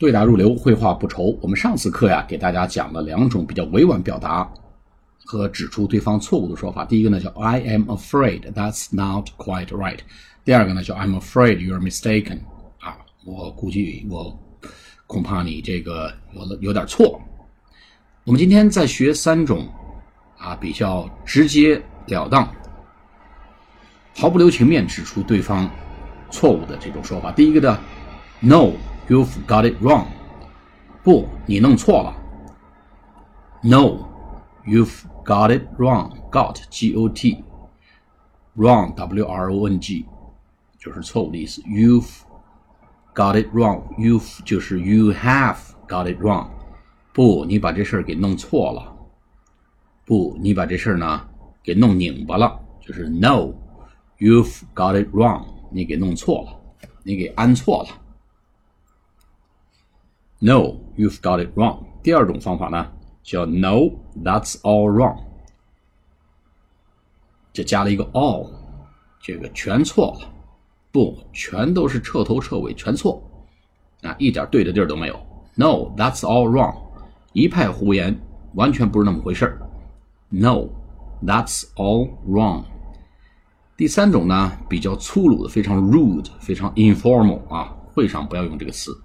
对答如流，绘画不愁。我们上次课呀，给大家讲了两种比较委婉表达和指出对方错误的说法。第一个呢叫 I am afraid that's not quite right。 第二个呢叫 I'm afraid you're mistaken。 我估计恐怕你这个有点错。我们今天再学三种比较直接了当、毫不留情面指出对方错误的这种说法。第一个呢 No You've got it wrong。 不，你弄错了。 No You've got it wrong。 Got G-O-T Wrong W-R-O-N-G 就是错误的意思。 You've got it wrong。 You've 就是 You have got it wrong。 不，你把这事儿给弄错了。不，你把这事儿呢给弄拧巴了。就是 No You've got it wrong。 你给弄错了，你给安错了。No, you've got it wrong。 第二种方法呢叫 No, that's all wrong。 这加了一个 all， 这个全错了。不，全都是彻头彻尾全错，一点对的地儿都没有。 No, that's all wrong， 一派胡言，完全不是那么回事。 No, that's all wrong。 第三种呢比较粗鲁的，非常 rude， 非常 informal， 会上不要用这个词。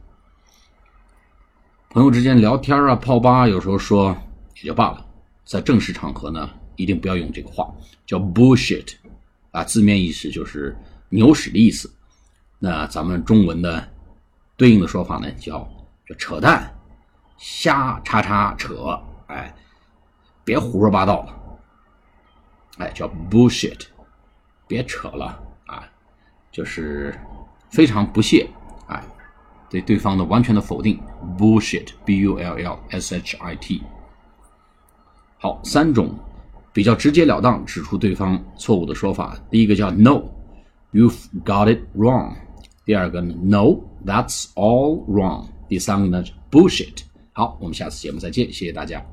朋友之间聊天泡吧，有时候说也就罢了，在正式场合呢一定不要用这个话，叫 Bullshit， 字面意思就是牛屎的意思。那咱们中文的对应的说法呢叫扯淡，瞎叉叉扯，别胡说八道了，叫 Bullshit， 别扯了，就是非常不屑，对对方的完全的否定。 Bullshit B-U-L-L-S-H-I-T。 好，三种比较直截了当指出对方错误的说法。第一个叫 No You've got it wrong。 第二个 No That's all wrong。 第三个呢 Bullshit。 好，我们下次节目再见，谢谢大家。